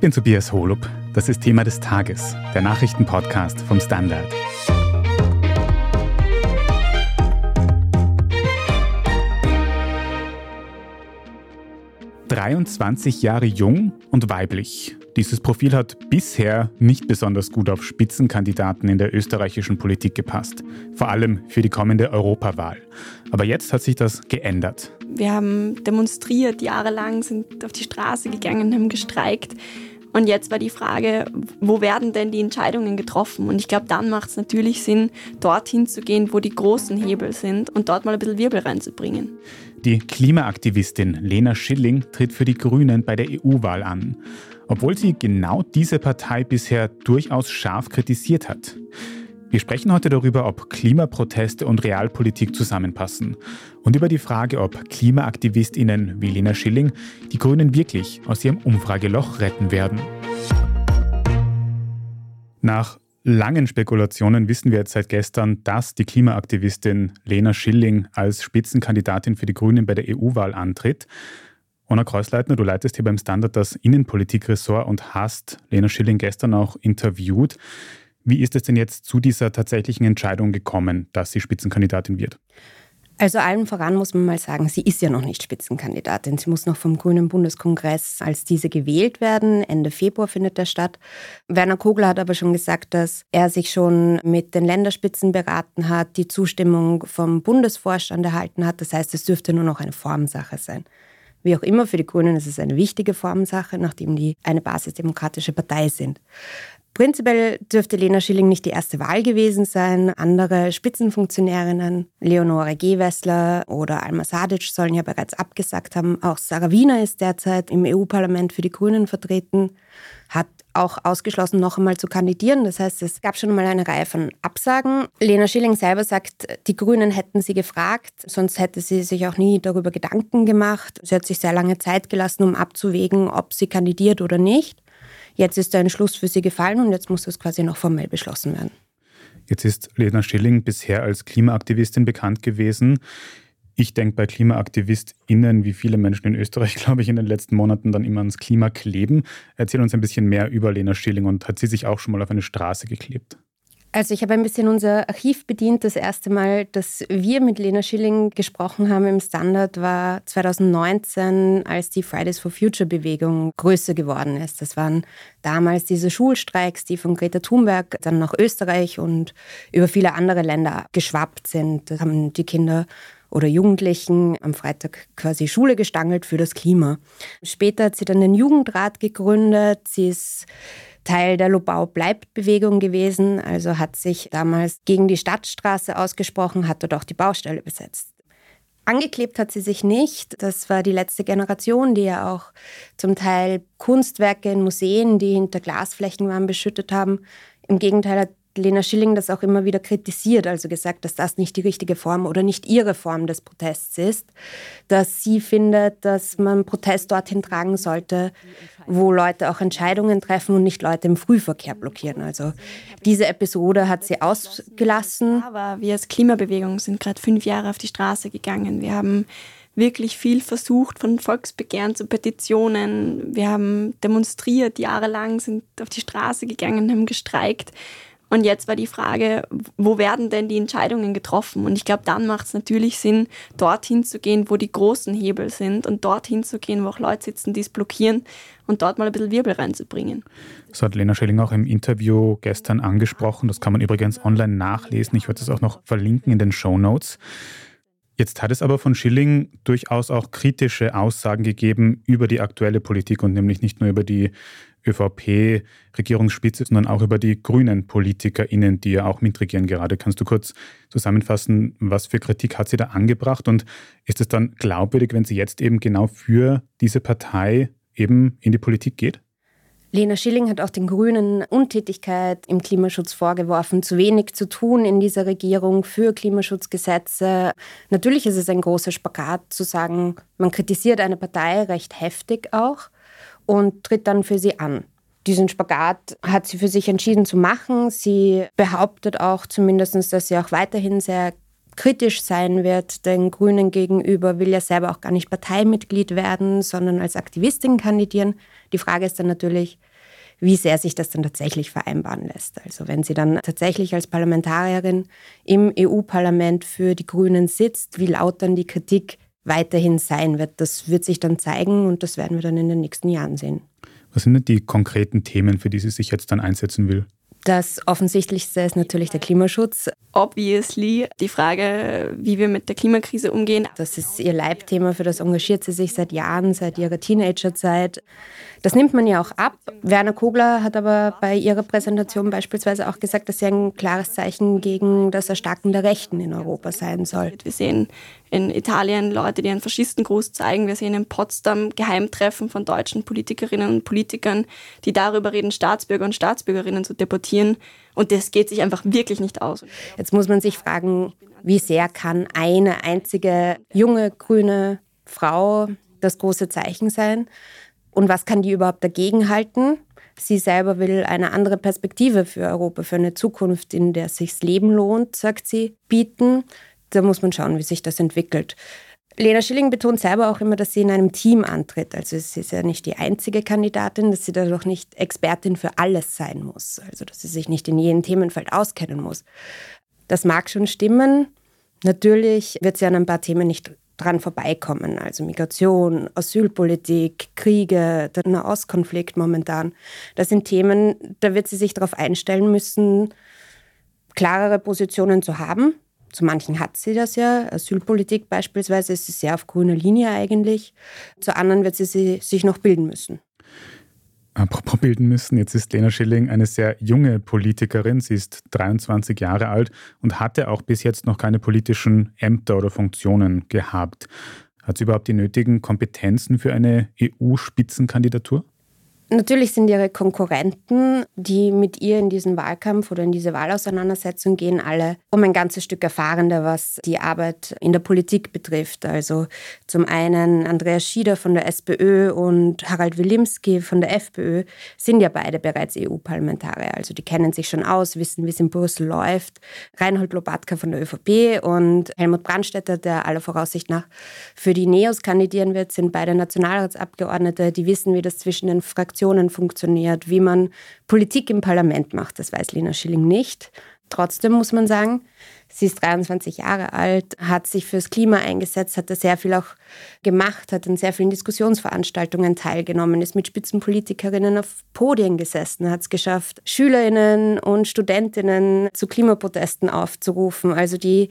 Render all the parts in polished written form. Ich bin Tobias Holub. Das ist Thema des Tages, der Nachrichtenpodcast vom Standard. Ich bin 23 Jahre jung und weiblich. Dieses Profil hat bisher nicht besonders gut auf Spitzenkandidaten in der österreichischen Politik gepasst. Vor allem für die kommende Europawahl. Aber jetzt hat sich das geändert. Wir haben demonstriert jahrelang, sind auf die Straße gegangen, haben gestreikt. Und jetzt war die Frage, wo werden denn die Entscheidungen getroffen? Und ich glaube, dann macht es natürlich Sinn, dorthin zu gehen, wo die großen Hebel sind und dort mal ein bisschen Wirbel reinzubringen. Die Klimaaktivistin Lena Schilling tritt für die Grünen bei der EU-Wahl an, obwohl sie genau diese Partei bisher durchaus scharf kritisiert hat. Wir sprechen heute darüber, ob Klimaproteste und Realpolitik zusammenpassen und über die Frage, ob KlimaaktivistInnen wie Lena Schilling die Grünen wirklich aus ihrem Umfrageloch retten werden. Nach langen Spekulationen wissen wir jetzt seit gestern, dass die Klimaaktivistin Lena Schilling als Spitzenkandidatin für die Grünen bei der EU-Wahl antritt. Oona Kreusleitner, du leitest hier beim Standard das Innenpolitikressort und hast Lena Schilling gestern auch interviewt. Wie ist es denn jetzt zu dieser tatsächlichen Entscheidung gekommen, dass sie Spitzenkandidatin wird? Also allem voran muss man mal sagen, sie ist ja noch nicht Spitzenkandidatin. Sie muss noch vom Grünen Bundeskongress als diese gewählt werden. Ende Februar findet der statt. Werner Kogler hat aber schon gesagt, dass er sich schon mit den Länderspitzen beraten hat, die Zustimmung vom Bundesvorstand erhalten hat. Das heißt, es dürfte nur noch eine Formsache sein. Wie auch immer, für die Grünen ist es eine wichtige Formsache, nachdem die eine basisdemokratische Partei sind. Prinzipiell dürfte Lena Schilling nicht die erste Wahl gewesen sein. Andere Spitzenfunktionärinnen, Leonore Gewessler oder Alma Sadic, sollen ja bereits abgesagt haben. Auch Sarah Wiener ist derzeit im EU-Parlament für die Grünen vertreten, hat auch ausgeschlossen, noch einmal zu kandidieren. Das heißt, es gab schon mal eine Reihe von Absagen. Lena Schilling selber sagt, die Grünen hätten sie gefragt, sonst hätte sie sich auch nie darüber Gedanken gemacht. Sie hat sich sehr lange Zeit gelassen, um abzuwägen, ob sie kandidiert oder nicht. Jetzt ist der Entschluss für sie gefallen und jetzt muss das quasi noch formell beschlossen werden. Jetzt ist Lena Schilling bisher als Klimaaktivistin bekannt gewesen. Ich denke bei KlimaaktivistInnen, wie viele Menschen in Österreich, glaube ich, in den letzten Monaten dann immer ans Klima kleben. Erzähl uns ein bisschen mehr über Lena Schilling und hat sie sich auch schon mal auf eine Straße geklebt? Also ich habe ein bisschen unser Archiv bedient. Das erste Mal, dass wir mit Lena Schilling gesprochen haben im Standard, war 2019, als die Fridays for Future Bewegung größer geworden ist. Das waren damals diese Schulstreiks, die von Greta Thunberg dann nach Österreich und über viele andere Länder geschwappt sind. Da haben die Kinder oder Jugendlichen am Freitag quasi Schule gestangelt für das Klima. Später hat sie dann den Jugendrat gegründet. Sie ist Teil der Lobau-Bleibt Bewegung gewesen, also hat sich damals gegen die Stadtstraße ausgesprochen, hat dort auch die Baustelle besetzt. Angeklebt hat sie sich nicht, das war die letzte Generation, die ja auch zum Teil Kunstwerke in Museen, die hinter Glasflächen waren, beschüttet haben. Im Gegenteil hat Lena Schilling das auch immer wieder kritisiert, also gesagt, dass das nicht die richtige Form oder nicht ihre Form des Protests ist, dass sie findet, dass man Protest dorthin tragen sollte, wo Leute auch Entscheidungen treffen und nicht Leute im Frühverkehr blockieren. Also diese Episode hat sie ausgelassen. Aber wir als Klimabewegung sind gerade 5 Jahre auf die Straße gegangen. Wir haben wirklich viel versucht, von Volksbegehren zu Petitionen. Wir haben demonstriert jahrelang, sind auf die Straße gegangen, haben gestreikt. Und jetzt war die Frage, wo werden denn die Entscheidungen getroffen? Und ich glaube, dann macht es natürlich Sinn, dorthin zu gehen, wo die großen Hebel sind und dorthin zu gehen, wo auch Leute sitzen, die es blockieren und dort mal ein bisschen Wirbel reinzubringen. Das hat Lena Schilling auch im Interview gestern angesprochen. Das kann man übrigens online nachlesen. Ich werde das auch noch verlinken in den Shownotes. Jetzt hat es aber von Schilling durchaus auch kritische Aussagen gegeben über die aktuelle Politik und nämlich nicht nur über die ÖVP-Regierungsspitze, sondern auch über die grünen PolitikerInnen, die ja auch mitregieren gerade. Kannst du kurz zusammenfassen, was für Kritik hat sie da angebracht und ist es dann glaubwürdig, wenn sie jetzt eben genau für diese Partei eben in die Politik geht? Lena Schilling hat auch den Grünen Untätigkeit im Klimaschutz vorgeworfen, zu wenig zu tun in dieser Regierung für Klimaschutzgesetze. Natürlich ist es ein großer Spagat zu sagen, man kritisiert eine Partei recht heftig auch und tritt dann für sie an. Diesen Spagat hat sie für sich entschieden zu machen. Sie behauptet auch zumindest, dass sie auch weiterhin sehr kritisch sein wird den Grünen gegenüber, will ja selber auch gar nicht Parteimitglied werden, sondern als Aktivistin kandidieren. Die Frage ist dann natürlich, wie sehr sich das dann tatsächlich vereinbaren lässt. Also wenn sie dann tatsächlich als Parlamentarierin im EU-Parlament für die Grünen sitzt, wie laut dann die Kritik weiterhin sein wird. Das wird sich dann zeigen und das werden wir dann in den nächsten Jahren sehen. Was sind denn die konkreten Themen, für die sie sich jetzt dann einsetzen will? Das Offensichtlichste ist natürlich der Klimaschutz. Obviously, die Frage, wie wir mit der Klimakrise umgehen. Das ist ihr Leibthema, für das engagiert sie sich seit Jahren, seit ihrer Teenagerzeit. Das nimmt man ja auch ab. Werner Kogler hat aber bei ihrer Präsentation beispielsweise auch gesagt, dass sie ein klares Zeichen gegen das Erstarken der Rechten in Europa sein soll. Wir sehen in Italien Leute, die einen Faschistengruß zeigen. Wir sehen in Potsdam Geheimtreffen von deutschen Politikerinnen und Politikern, die darüber reden, Staatsbürger und Staatsbürgerinnen zu deportieren. Und das geht sich einfach wirklich nicht aus. Jetzt muss man sich fragen, wie sehr kann eine einzige junge, grüne Frau das große Zeichen sein? Und was kann die überhaupt dagegen halten? Sie selber will eine andere Perspektive für Europa, für eine Zukunft, in der es sich Leben lohnt, sagt sie, bieten. Da muss man schauen, wie sich das entwickelt. Lena Schilling betont selber auch immer, dass sie in einem Team antritt. Also sie ist ja nicht die einzige Kandidatin, dass sie dadurch nicht Expertin für alles sein muss. Also dass sie sich nicht in jedem Themenfeld auskennen muss. Das mag schon stimmen. Natürlich wird sie an ein paar Themen nicht dran vorbeikommen. Also Migration, Asylpolitik, Kriege, der Nahostkonflikt momentan. Das sind Themen, da wird sie sich darauf einstellen müssen, klarere Positionen zu haben. Zu manchen hat sie das ja. Asylpolitik beispielsweise ist sie sehr auf grüner Linie eigentlich. Zu anderen wird sie sich noch bilden müssen. Apropos bilden müssen, jetzt ist Lena Schilling eine sehr junge Politikerin. Sie ist 23 Jahre alt und hatte auch bis jetzt noch keine politischen Ämter oder Funktionen gehabt. Hat sie überhaupt die nötigen Kompetenzen für eine EU-Spitzenkandidatur? Natürlich sind ihre Konkurrenten, die mit ihr in diesen Wahlkampf oder in diese Wahlauseinandersetzung gehen, alle um ein ganzes Stück erfahrener, was die Arbeit in der Politik betrifft. Also zum einen Andreas Schieder von der SPÖ und Harald Wilimski von der FPÖ sind ja beide bereits EU-Parlamentarier. Also die kennen sich schon aus, wissen, wie es in Brüssel läuft. Reinhold Lobatka von der ÖVP und Helmut Brandstätter, der aller Voraussicht nach für die NEOS kandidieren wird, sind beide Nationalratsabgeordnete. Die wissen, wie das zwischen den Fraktionen funktioniert, wie man Politik im Parlament macht. Das weiß Lena Schilling nicht. Trotzdem muss man sagen, sie ist 23 Jahre alt, hat sich fürs Klima eingesetzt, hat da sehr viel auch gemacht, hat an sehr vielen Diskussionsveranstaltungen teilgenommen, ist mit Spitzenpolitikerinnen auf Podien gesessen, hat es geschafft, SchülerInnen und StudentInnen zu Klimaprotesten aufzurufen. Also die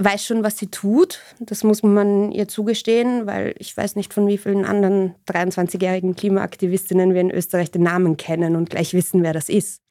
weiß schon, was sie tut. Das muss man ihr zugestehen, weil ich weiß nicht, von wie vielen anderen 23-jährigen Klimaaktivistinnen wir in Österreich den Namen kennen und gleich wissen, wer das ist.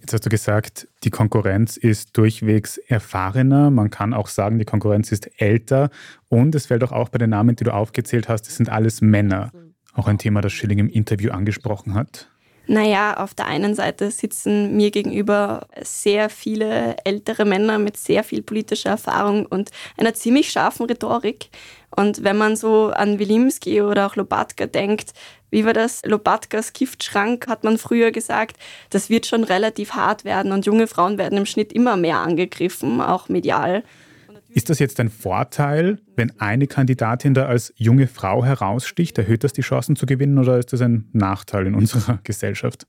Jetzt hast du gesagt, die Konkurrenz ist durchwegs erfahrener. Man kann auch sagen, die Konkurrenz ist älter. Und es fällt auch bei den Namen, die du aufgezählt hast, das sind alles Männer. Auch ein Thema, das Schilling im Interview angesprochen hat. Naja, auf der einen Seite sitzen mir gegenüber sehr viele ältere Männer mit sehr viel politischer Erfahrung und einer ziemlich scharfen Rhetorik. Und wenn man so an Wilimski oder auch Lobatka denkt, wie war das? Lobatkas Giftschrank, hat man früher gesagt, das wird schon relativ hart werden und junge Frauen werden im Schnitt immer mehr angegriffen, auch medial. Ist das jetzt ein Vorteil, wenn eine Kandidatin da als junge Frau heraussticht? Erhöht das die Chancen zu gewinnen oder ist das ein Nachteil in unserer Gesellschaft?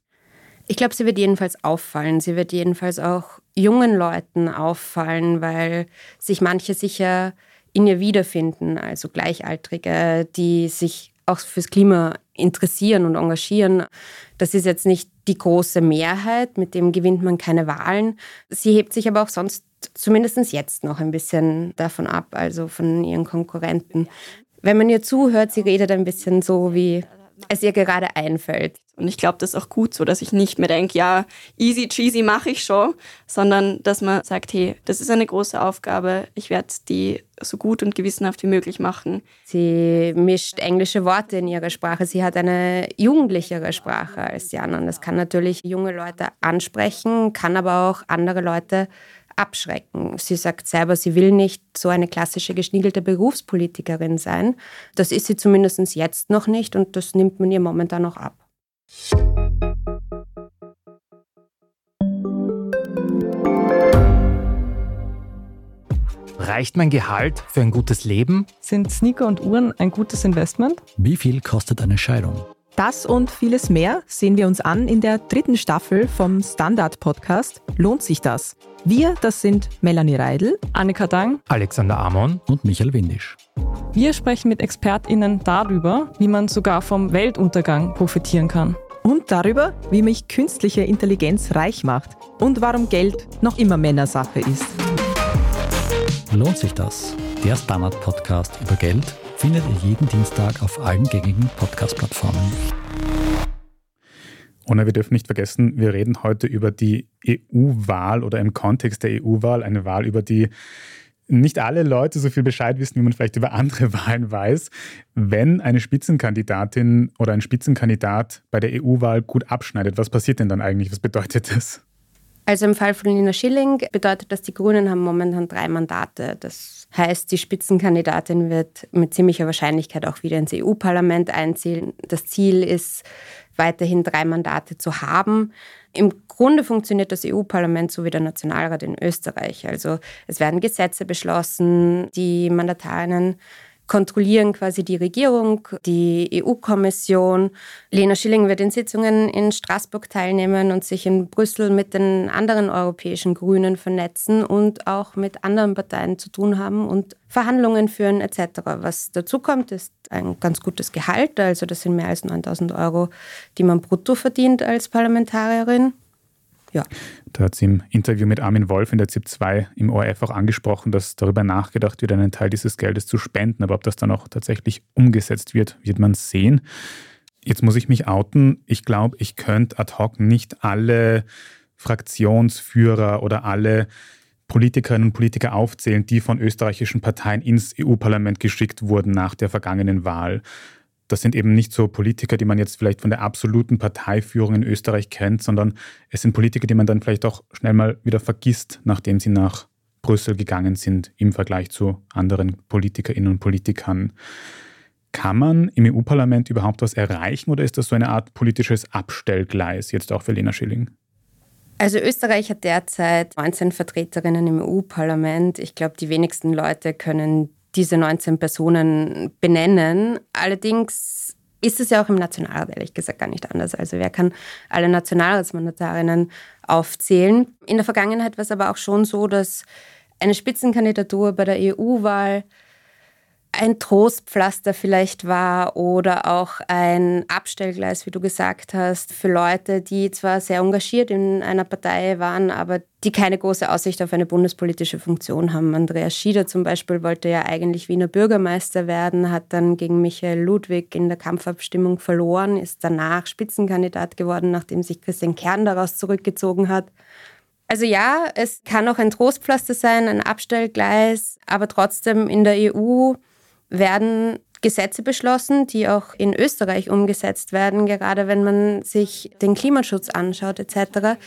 Ich glaube, sie wird jedenfalls auffallen. Sie wird jedenfalls auch jungen Leuten auffallen, weil sich manche sicher in ihr wiederfinden. Also Gleichaltrige, die sich auch fürs Klima interessieren und engagieren. Das ist jetzt nicht die große Mehrheit, mit dem gewinnt man keine Wahlen. Sie hebt sich aber auch sonst zumindest jetzt noch ein bisschen davon ab, also von ihren Konkurrenten. Wenn man ihr zuhört, sie redet ein bisschen so, wie es ihr gerade einfällt. Und ich glaube, das ist auch gut so, dass ich nicht mehr denke, ja, easy cheesy mache ich schon, sondern dass man sagt, hey, das ist eine große Aufgabe, ich werde die so gut und gewissenhaft wie möglich machen. Sie mischt englische Worte in ihrer Sprache, sie hat eine jugendlichere Sprache als die anderen. Das kann natürlich junge Leute ansprechen, kann aber auch andere Leute abschrecken. Sie sagt selber, sie will nicht so eine klassische geschniegelte Berufspolitikerin sein. Das ist sie zumindest jetzt noch nicht und das nimmt man ihr momentan noch ab. Reicht mein Gehalt für ein gutes Leben? Sind Sneaker und Uhren ein gutes Investment? Wie viel kostet eine Scheidung? Das und vieles mehr sehen wir uns an in der 3. Staffel vom Standard-Podcast Lohnt sich das? Wir, das sind Melanie Reidel, Annika Dang, Alexander Amon und Michael Windisch. Wir sprechen mit ExpertInnen darüber, wie man sogar vom Weltuntergang profitieren kann. Und darüber, wie mich künstliche Intelligenz reich macht und warum Geld noch immer Männersache ist. Lohnt sich das? Der Standard-Podcast über Geld findet ihr jeden Dienstag auf allen gängigen Podcast-Plattformen. Und wir dürfen nicht vergessen, wir reden heute über die EU-Wahl oder im Kontext der EU-Wahl, eine Wahl, über die nicht alle Leute so viel Bescheid wissen, wie man vielleicht über andere Wahlen weiß. Wenn eine Spitzenkandidatin oder ein Spitzenkandidat bei der EU-Wahl gut abschneidet, was passiert denn dann eigentlich? Was bedeutet das? Also im Fall von Lena Schilling bedeutet das, die Grünen haben momentan 3 Mandate. Das heißt, die Spitzenkandidatin wird mit ziemlicher Wahrscheinlichkeit auch wieder ins EU-Parlament einziehen. Das Ziel ist, weiterhin 3 Mandate zu haben. Im Grunde funktioniert das EU-Parlament so wie der Nationalrat in Österreich. Also es werden Gesetze beschlossen, die Mandatarinnen kontrollieren quasi die Regierung, die EU-Kommission. Lena Schilling wird in Sitzungen in Straßburg teilnehmen und sich in Brüssel mit den anderen europäischen Grünen vernetzen und auch mit anderen Parteien zu tun haben und Verhandlungen führen etc. Was dazu kommt, ist ein ganz gutes Gehalt. Also das sind mehr als 9.000 €, die man brutto verdient als Parlamentarierin. Ja. Da hat sie im Interview mit Armin Wolf in der ZIP 2 im ORF auch angesprochen, dass darüber nachgedacht wird, einen Teil dieses Geldes zu spenden. Aber ob das dann auch tatsächlich umgesetzt wird, wird man sehen. Jetzt muss ich mich outen. Ich glaube, ich könnte ad hoc nicht alle Fraktionsführer oder alle Politikerinnen und Politiker aufzählen, die von österreichischen Parteien ins EU-Parlament geschickt wurden nach der vergangenen Wahl. Das sind eben nicht so Politiker, die man jetzt vielleicht von der absoluten Parteiführung in Österreich kennt, sondern es sind Politiker, die man dann vielleicht auch schnell mal wieder vergisst, nachdem sie nach Brüssel gegangen sind im Vergleich zu anderen PolitikerInnen und Politikern. Kann man im EU-Parlament überhaupt was erreichen oder ist das so eine Art politisches Abstellgleis jetzt auch für Lena Schilling? Also Österreich hat derzeit 19 Vertreterinnen im EU-Parlament. Ich glaube, die wenigsten Leute können diese 19 Personen benennen. Allerdings ist es ja auch im Nationalrat ehrlich gesagt gar nicht anders. Also wer kann alle Nationalratsmandatarinnen aufzählen? In der Vergangenheit war es aber auch schon so, dass eine Spitzenkandidatur bei der EU-Wahl ein Trostpflaster vielleicht war oder auch ein Abstellgleis, wie du gesagt hast, für Leute, die zwar sehr engagiert in einer Partei waren, aber die keine große Aussicht auf eine bundespolitische Funktion haben. Andreas Schieder zum Beispiel wollte ja eigentlich Wiener Bürgermeister werden, hat dann gegen Michael Ludwig in der Kampfabstimmung verloren, ist danach Spitzenkandidat geworden, nachdem sich Christian Kern daraus zurückgezogen hat. Also ja, es kann auch ein Trostpflaster sein, ein Abstellgleis, aber trotzdem in der EU werden Gesetze beschlossen, die auch in Österreich umgesetzt werden. Gerade wenn man sich den Klimaschutz anschaut etc.,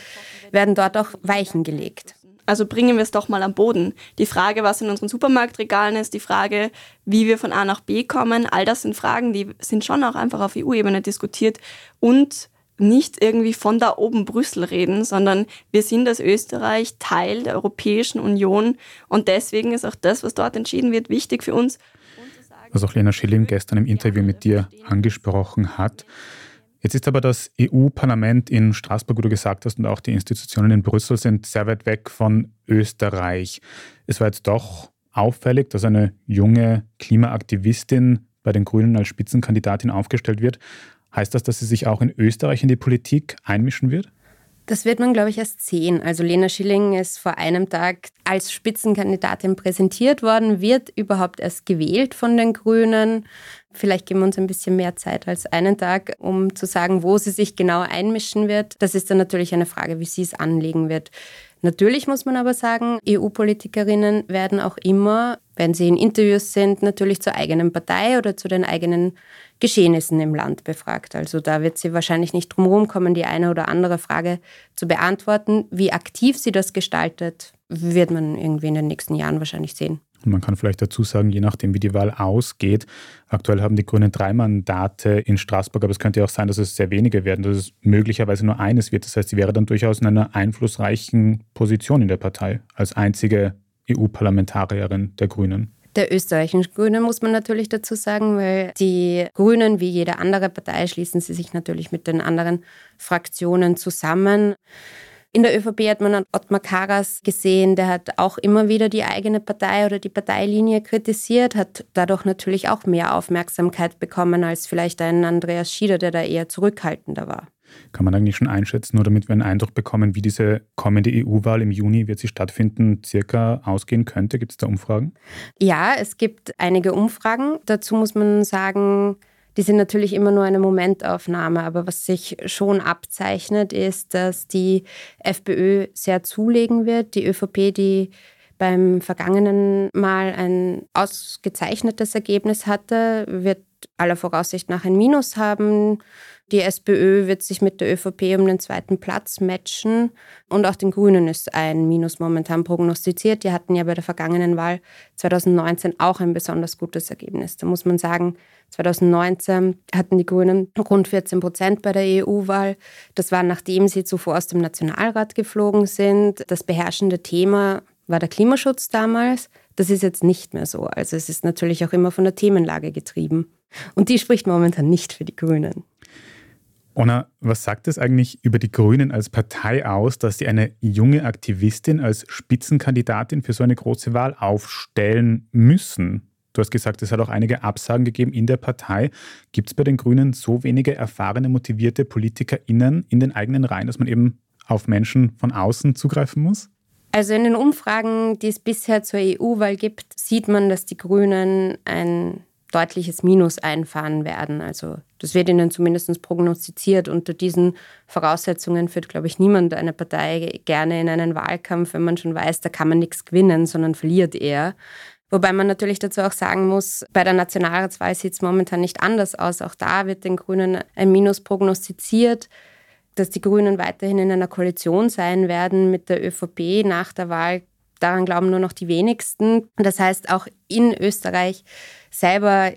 werden dort auch Weichen gelegt. Also bringen wir es doch mal am Boden. Die Frage, was in unseren Supermarktregalen ist, die Frage, wie wir von A nach B kommen, all das sind Fragen, die sind schon auch einfach auf EU-Ebene diskutiert und nicht irgendwie von da oben Brüssel reden, sondern wir sind als Österreich Teil der Europäischen Union und deswegen ist auch das, was dort entschieden wird, wichtig für uns. Was auch Lena Schilling gestern im Interview mit dir angesprochen hat. Jetzt ist aber das EU-Parlament in Straßburg, wie du gesagt hast, und auch die Institutionen in Brüssel sind sehr weit weg von Österreich. Es war jetzt doch auffällig, dass eine junge Klimaaktivistin bei den Grünen als Spitzenkandidatin aufgestellt wird. Heißt das, dass sie sich auch in Österreich in die Politik einmischen wird? Das wird man, glaube ich, erst sehen. Also Lena Schilling ist vor einem Tag als Spitzenkandidatin präsentiert worden, wird überhaupt erst gewählt von den Grünen. Vielleicht geben wir uns ein bisschen mehr Zeit als einen Tag, um zu sagen, wo sie sich genau einmischen wird. Das ist dann natürlich eine Frage, wie sie es anlegen wird. Natürlich muss man aber sagen, EU-Politikerinnen werden auch immer, wenn sie in Interviews sind, natürlich zur eigenen Partei oder zu den eigenen Geschehnissen im Land befragt. Also da wird sie wahrscheinlich nicht drumherum kommen, die eine oder andere Frage zu beantworten. Wie aktiv sie das gestaltet, wird man irgendwie in den nächsten Jahren wahrscheinlich sehen. Und man kann vielleicht dazu sagen, je nachdem, wie die Wahl ausgeht, aktuell haben die Grünen 3 Mandate in Straßburg, aber es könnte ja auch sein, dass es sehr wenige werden, dass es möglicherweise nur eines wird. Das heißt, sie wäre dann durchaus in einer einflussreichen Position in der Partei als einzige EU-Parlamentarierin der Grünen. der österreichischen Grünen, muss man natürlich dazu sagen, weil die Grünen, wie jede andere Partei, schließen sie sich natürlich mit den anderen Fraktionen zusammen. In der ÖVP hat man Ottmar Karas gesehen, der hat auch immer wieder die eigene Partei oder die Parteilinie kritisiert, hat dadurch natürlich auch mehr Aufmerksamkeit bekommen als vielleicht ein Andreas Schieder, der da eher zurückhaltender war. Kann man eigentlich schon einschätzen, nur damit wir einen Eindruck bekommen, wie diese kommende EU-Wahl im Juni, wird sie stattfinden, circa ausgehen könnte? Gibt es da Umfragen? Ja, es gibt einige Umfragen. Dazu muss man sagen, die sind natürlich immer nur eine Momentaufnahme, aber was sich schon abzeichnet, ist, dass die FPÖ sehr zulegen wird. Die ÖVP, die beim vergangenen Mal ein ausgezeichnetes Ergebnis hatte, wird aller Voraussicht nach ein Minus haben. Die SPÖ wird sich mit der ÖVP um den zweiten Platz matchen. Und auch den Grünen ist ein Minus momentan prognostiziert. Die hatten ja bei der vergangenen Wahl 2019 auch ein besonders gutes Ergebnis. Da muss man sagen, 2019 hatten die Grünen rund 14% bei der EU-Wahl. Das war, nachdem sie zuvor aus dem Nationalrat geflogen sind. Das beherrschende Thema war der Klimaschutz damals. Das ist jetzt nicht mehr so. Also es ist natürlich auch immer von der Themenlage getrieben. Und die spricht momentan nicht für die Grünen. Oona, was sagt es eigentlich über die Grünen als Partei aus, dass sie eine junge Aktivistin als Spitzenkandidatin für so eine große Wahl aufstellen müssen? Du hast gesagt, es hat auch einige Absagen gegeben in der Partei. Gibt es bei den Grünen so wenige erfahrene, motivierte PolitikerInnen in den eigenen Reihen, dass man eben auf Menschen von außen zugreifen muss? Also in den Umfragen, die es bisher zur EU-Wahl gibt, sieht man, dass die Grünen ein deutliches Minus einfahren werden. Also das wird ihnen zumindest prognostiziert. Unter diesen Voraussetzungen führt, glaube ich, niemand eine Partei gerne in einen Wahlkampf, wenn man schon weiß, da kann man nichts gewinnen, sondern verliert eher. Wobei man natürlich dazu auch sagen muss, bei der Nationalratswahl sieht es momentan nicht anders aus. Auch da wird den Grünen ein Minus prognostiziert. Dass die Grünen weiterhin in einer Koalition sein werden mit der ÖVP nach der Wahl, daran glauben nur noch die wenigsten. Das heißt, auch in Österreich selber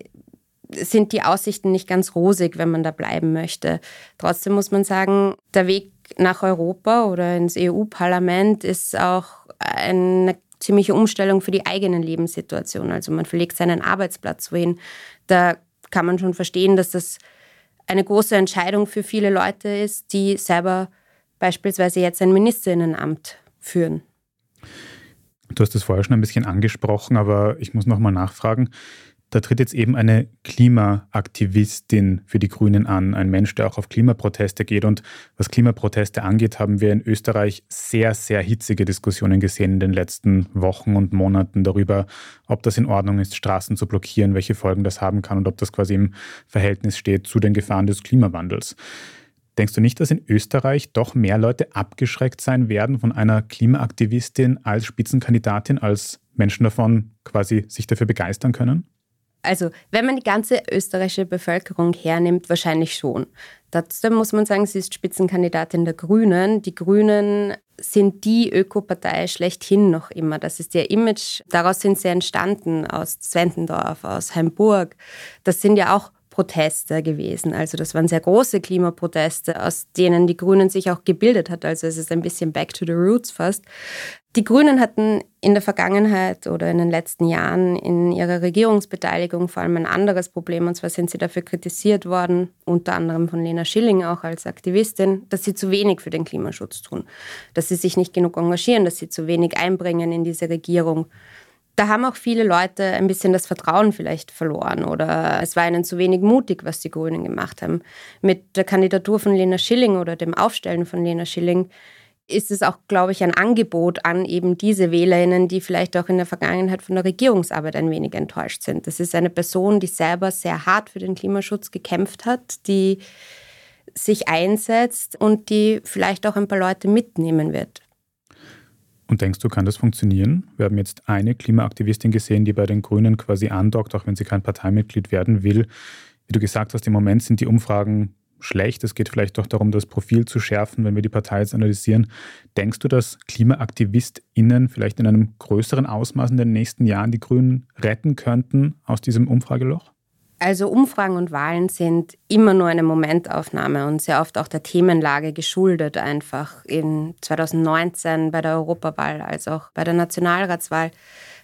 sind die Aussichten nicht ganz rosig, wenn man da bleiben möchte. Trotzdem muss man sagen, der Weg nach Europa oder ins EU-Parlament ist auch eine ziemliche Umstellung für die eigene Lebenssituation. Also man verlegt seinen Arbeitsplatz wohin. Da kann man schon verstehen, dass das eine große Entscheidung für viele Leute ist, die selber beispielsweise jetzt ein Ministerinnenamt führen. Du hast das vorher schon ein bisschen angesprochen, aber ich muss nochmal nachfragen. Da tritt jetzt eben eine Klimaaktivistin für die Grünen an, ein Mensch, der auch auf Klimaproteste geht. Und was Klimaproteste angeht, haben wir in Österreich sehr, sehr hitzige Diskussionen gesehen in den letzten Wochen und Monaten darüber, ob das in Ordnung ist, Straßen zu blockieren, welche Folgen das haben kann und ob das quasi im Verhältnis steht zu den Gefahren des Klimawandels. Denkst du nicht, dass in Österreich doch mehr Leute abgeschreckt sein werden von einer Klimaaktivistin als Spitzenkandidatin, als Menschen davon quasi sich dafür begeistern können? Also, wenn man die ganze österreichische Bevölkerung hernimmt, wahrscheinlich schon. Trotzdem muss man sagen, sie ist Spitzenkandidatin der Grünen. Die Grünen sind die Ökopartei schlechthin noch immer. Das ist ihr Image. Daraus sind sie entstanden, aus Zwentendorf, aus Hamburg. Das sind ja auch Proteste gewesen. Also das waren sehr große Klimaproteste, aus denen die Grünen sich auch gebildet hat. Also es ist ein bisschen back to the roots fast. Die Grünen hatten in der Vergangenheit oder in den letzten Jahren in ihrer Regierungsbeteiligung vor allem ein anderes Problem. Und zwar sind sie dafür kritisiert worden, unter anderem von Lena Schilling auch als Aktivistin, dass sie zu wenig für den Klimaschutz tun, dass sie sich nicht genug engagieren, dass sie zu wenig einbringen in diese Regierung. Da haben auch viele Leute ein bisschen das Vertrauen vielleicht verloren oder es war ihnen zu wenig mutig, was die Grünen gemacht haben. Mit der Kandidatur von Lena Schilling oder dem Aufstellen von Lena Schilling ist es auch, glaube ich, ein Angebot an eben diese WählerInnen, die vielleicht auch in der Vergangenheit von der Regierungsarbeit ein wenig enttäuscht sind. Das ist eine Person, die selber sehr hart für den Klimaschutz gekämpft hat, die sich einsetzt und die vielleicht auch ein paar Leute mitnehmen wird. Und denkst du, kann das funktionieren? Wir haben jetzt eine Klimaaktivistin gesehen, die bei den Grünen quasi andockt, auch wenn sie kein Parteimitglied werden will. Wie du gesagt hast, im Moment sind die Umfragen schlecht. Es geht vielleicht doch darum, das Profil zu schärfen, wenn wir die Partei jetzt analysieren. Denkst du, dass KlimaaktivistInnen vielleicht in einem größeren Ausmaß in den nächsten Jahren die Grünen retten könnten aus diesem Umfrageloch? Also Umfragen und Wahlen sind immer nur eine Momentaufnahme und sehr oft auch der Themenlage geschuldet einfach. In 2019 bei der Europawahl als auch bei der Nationalratswahl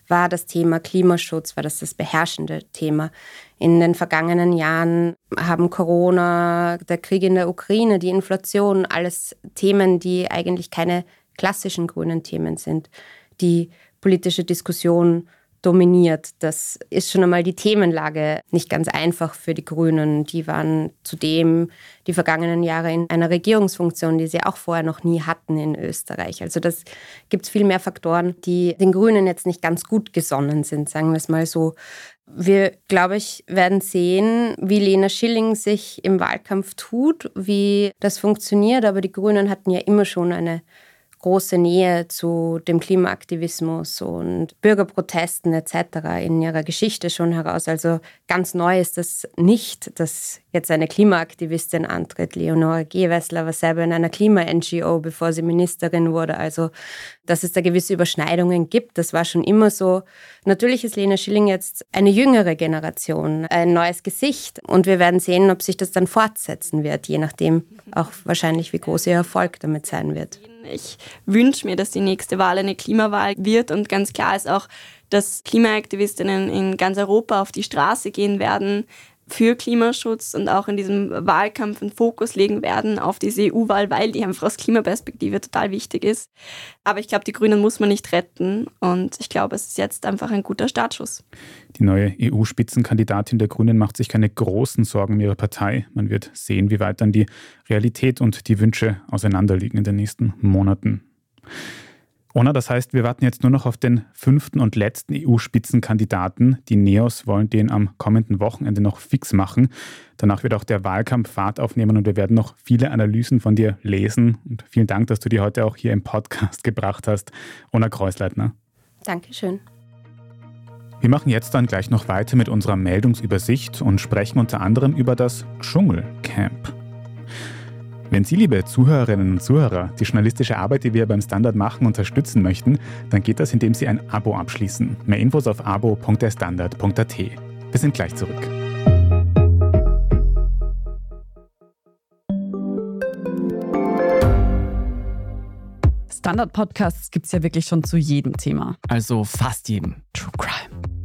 war das Thema Klimaschutz, war das beherrschende Thema. In den vergangenen Jahren haben Corona, der Krieg in der Ukraine, die Inflation, alles Themen, die eigentlich keine klassischen grünen Themen sind, die politische Diskussion dominiert. Das ist schon einmal die Themenlage nicht ganz einfach für die Grünen. Die waren zudem die vergangenen Jahre in einer Regierungsfunktion, die sie auch vorher noch nie hatten in Österreich. Also das gibt es viel mehr Faktoren, die den Grünen jetzt nicht ganz gut gesonnen sind, sagen wir es mal so. Wir, glaube ich, werden sehen, wie Lena Schilling sich im Wahlkampf tut, wie das funktioniert. Aber die Grünen hatten ja immer schon eine große Nähe zu dem Klimaaktivismus und Bürgerprotesten etc. in ihrer Geschichte schon heraus. Also ganz neu ist das nicht, dass jetzt eine Klimaaktivistin antritt. Leonore Gewessler war selber in einer Klima-NGO, bevor sie Ministerin wurde. Also dass es da gewisse Überschneidungen gibt, das war schon immer so. Natürlich ist Lena Schilling jetzt eine jüngere Generation, ein neues Gesicht. Und wir werden sehen, ob sich das dann fortsetzen wird, je nachdem auch wahrscheinlich, wie groß ihr Erfolg damit sein wird. Ich wünsche mir, dass die nächste Wahl eine Klimawahl wird und ganz klar ist auch, dass Klimaaktivistinnen in ganz Europa auf die Straße gehen werden für Klimaschutz und auch in diesem Wahlkampf einen Fokus legen werden auf diese EU-Wahl, weil die einfach aus Klimaperspektive total wichtig ist. Aber ich glaube, die Grünen muss man nicht retten und ich glaube, es ist jetzt einfach ein guter Startschuss. Die neue EU-Spitzenkandidatin der Grünen macht sich keine großen Sorgen um ihre Partei. Man wird sehen, wie weit dann die Realität und die Wünsche auseinanderliegen in den nächsten Monaten. Oona, das heißt, wir warten jetzt nur noch auf den 5. und letzten EU-Spitzenkandidaten. Die NEOS wollen den am kommenden Wochenende noch fix machen. Danach wird auch der Wahlkampf Fahrt aufnehmen und wir werden noch viele Analysen von dir lesen. Und vielen Dank, dass du die heute auch hier im Podcast gebracht hast, Oona Kreusleitner. Dankeschön. Wir machen jetzt dann gleich noch weiter mit unserer Meldungsübersicht und sprechen unter anderem über das Dschungelcamp. Wenn Sie, liebe Zuhörerinnen und Zuhörer, die journalistische Arbeit, die wir beim Standard machen, unterstützen möchten, dann geht das, indem Sie ein Abo abschließen. Mehr Infos auf abo.derstandard.at. Wir sind gleich zurück. Standard-Podcasts gibt es ja wirklich schon zu jedem Thema. Also fast jedem. True Crime.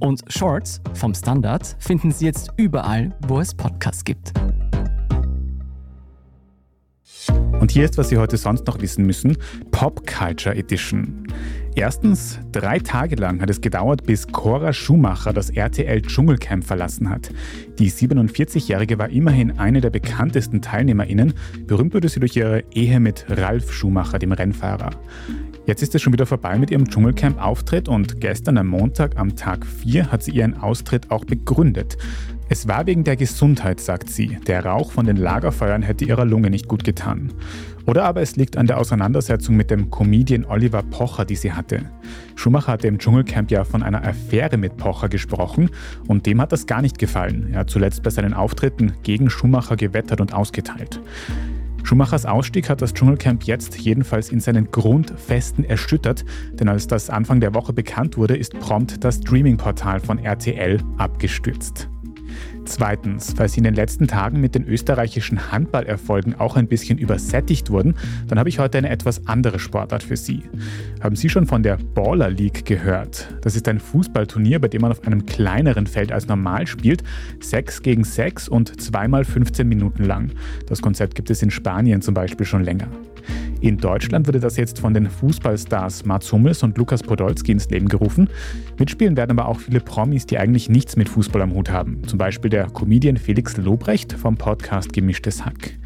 Und Shorts vom Standard finden Sie jetzt überall, wo es Podcasts gibt. Und hier ist, was Sie heute sonst noch wissen müssen: Pop Culture Edition. Erstens, 3 Tage lang hat es gedauert, bis Cora Schumacher das RTL-Dschungelcamp verlassen hat. Die 47-Jährige war immerhin eine der bekanntesten TeilnehmerInnen. Berühmt wurde sie durch ihre Ehe mit Ralf Schumacher, dem Rennfahrer. Jetzt ist es schon wieder vorbei mit ihrem Dschungelcamp-Auftritt und gestern am Montag, am Tag 4, hat sie ihren Austritt auch begründet. Es war wegen der Gesundheit, sagt sie. Der Rauch von den Lagerfeuern hätte ihrer Lunge nicht gut getan. Oder aber es liegt an der Auseinandersetzung mit dem Comedian Oliver Pocher, die sie hatte. Schumacher hatte im Dschungelcamp ja von einer Affäre mit Pocher gesprochen und dem hat das gar nicht gefallen. Er hat zuletzt bei seinen Auftritten gegen Schumacher gewettert und ausgeteilt. Schumachers Ausstieg hat das Dschungelcamp jetzt jedenfalls in seinen Grundfesten erschüttert, denn als das Anfang der Woche bekannt wurde, ist prompt das Streaming-Portal von RTL abgestürzt. Zweitens, falls Sie in den letzten Tagen mit den österreichischen Handballerfolgen auch ein bisschen übersättigt wurden, dann habe ich heute eine etwas andere Sportart für Sie. Haben Sie schon von der Baller League gehört? Das ist ein Fußballturnier, bei dem man auf einem kleineren Feld als normal spielt, 6 gegen 6 und 2 mal 15 Minuten lang. Das Konzept gibt es in Spanien zum Beispiel schon länger. In Deutschland wurde das jetzt von den Fußballstars Mats Hummels und Lukas Podolski ins Leben gerufen. Mitspielen werden aber auch viele Promis, die eigentlich nichts mit Fußball am Hut haben. Zum Beispiel der Comedian Felix Lobrecht vom Podcast Gemischtes Hack.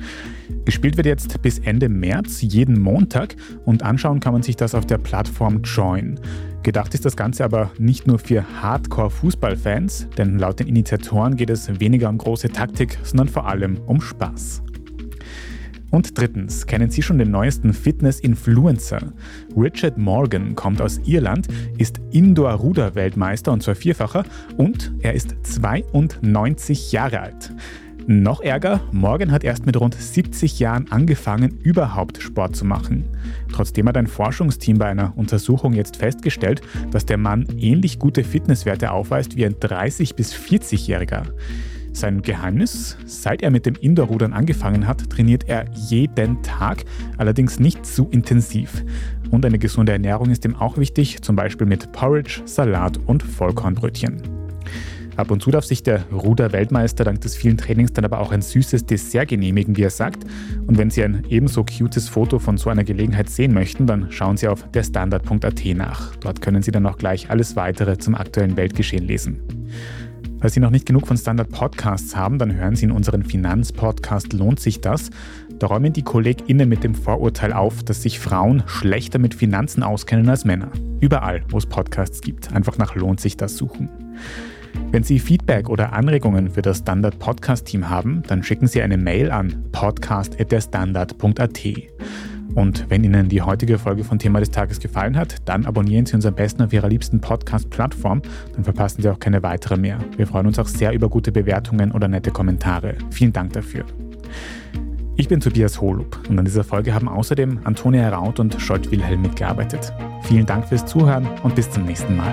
Gespielt wird jetzt bis Ende März, jeden Montag, und anschauen kann man sich das auf der Plattform Join. Gedacht ist das Ganze aber nicht nur für Hardcore-Fußballfans, denn laut den Initiatoren geht es weniger um große Taktik, sondern vor allem um Spaß. Und drittens, kennen Sie schon den neuesten Fitness-Influencer? Richard Morgan kommt aus Irland, ist Indoor-Ruder-Weltmeister und zwar Vierfacher und er ist 92 Jahre alt. Noch ärger, Morgan hat erst mit rund 70 Jahren angefangen, überhaupt Sport zu machen. Trotzdem hat ein Forschungsteam bei einer Untersuchung jetzt festgestellt, dass der Mann ähnlich gute Fitnesswerte aufweist wie ein 30- bis 40-Jähriger. Sein Geheimnis? Seit er mit dem Indoor-Rudern angefangen hat, trainiert er jeden Tag, allerdings nicht zu intensiv. Und eine gesunde Ernährung ist ihm auch wichtig, zum Beispiel mit Porridge, Salat und Vollkornbrötchen. Ab und zu darf sich der Ruder-Weltmeister dank des vielen Trainings dann aber auch ein süßes Dessert genehmigen, wie er sagt. Und wenn Sie ein ebenso cutes Foto von so einer Gelegenheit sehen möchten, dann schauen Sie auf derstandard.at nach. Dort können Sie dann auch gleich alles Weitere zum aktuellen Weltgeschehen lesen. Falls Sie noch nicht genug von Standard-Podcasts haben, dann hören Sie in unseren Finanzpodcast Lohnt sich das? Da räumen die KollegInnen mit dem Vorurteil auf, dass sich Frauen schlechter mit Finanzen auskennen als Männer. Überall, wo es Podcasts gibt. Einfach nach Lohnt sich das suchen. Wenn Sie Feedback oder Anregungen für das Standard-Podcast-Team haben, dann schicken Sie eine Mail an podcast@derstandard.at. Und wenn Ihnen die heutige Folge von Thema des Tages gefallen hat, dann abonnieren Sie uns am besten auf Ihrer liebsten Podcast-Plattform, dann verpassen Sie auch keine weitere mehr. Wir freuen uns auch sehr über gute Bewertungen oder nette Kommentare. Vielen Dank dafür. Ich bin Tobias Holub und an dieser Folge haben außerdem Antonia Heraut und Scholt Wilhelm mitgearbeitet. Vielen Dank fürs Zuhören und bis zum nächsten Mal.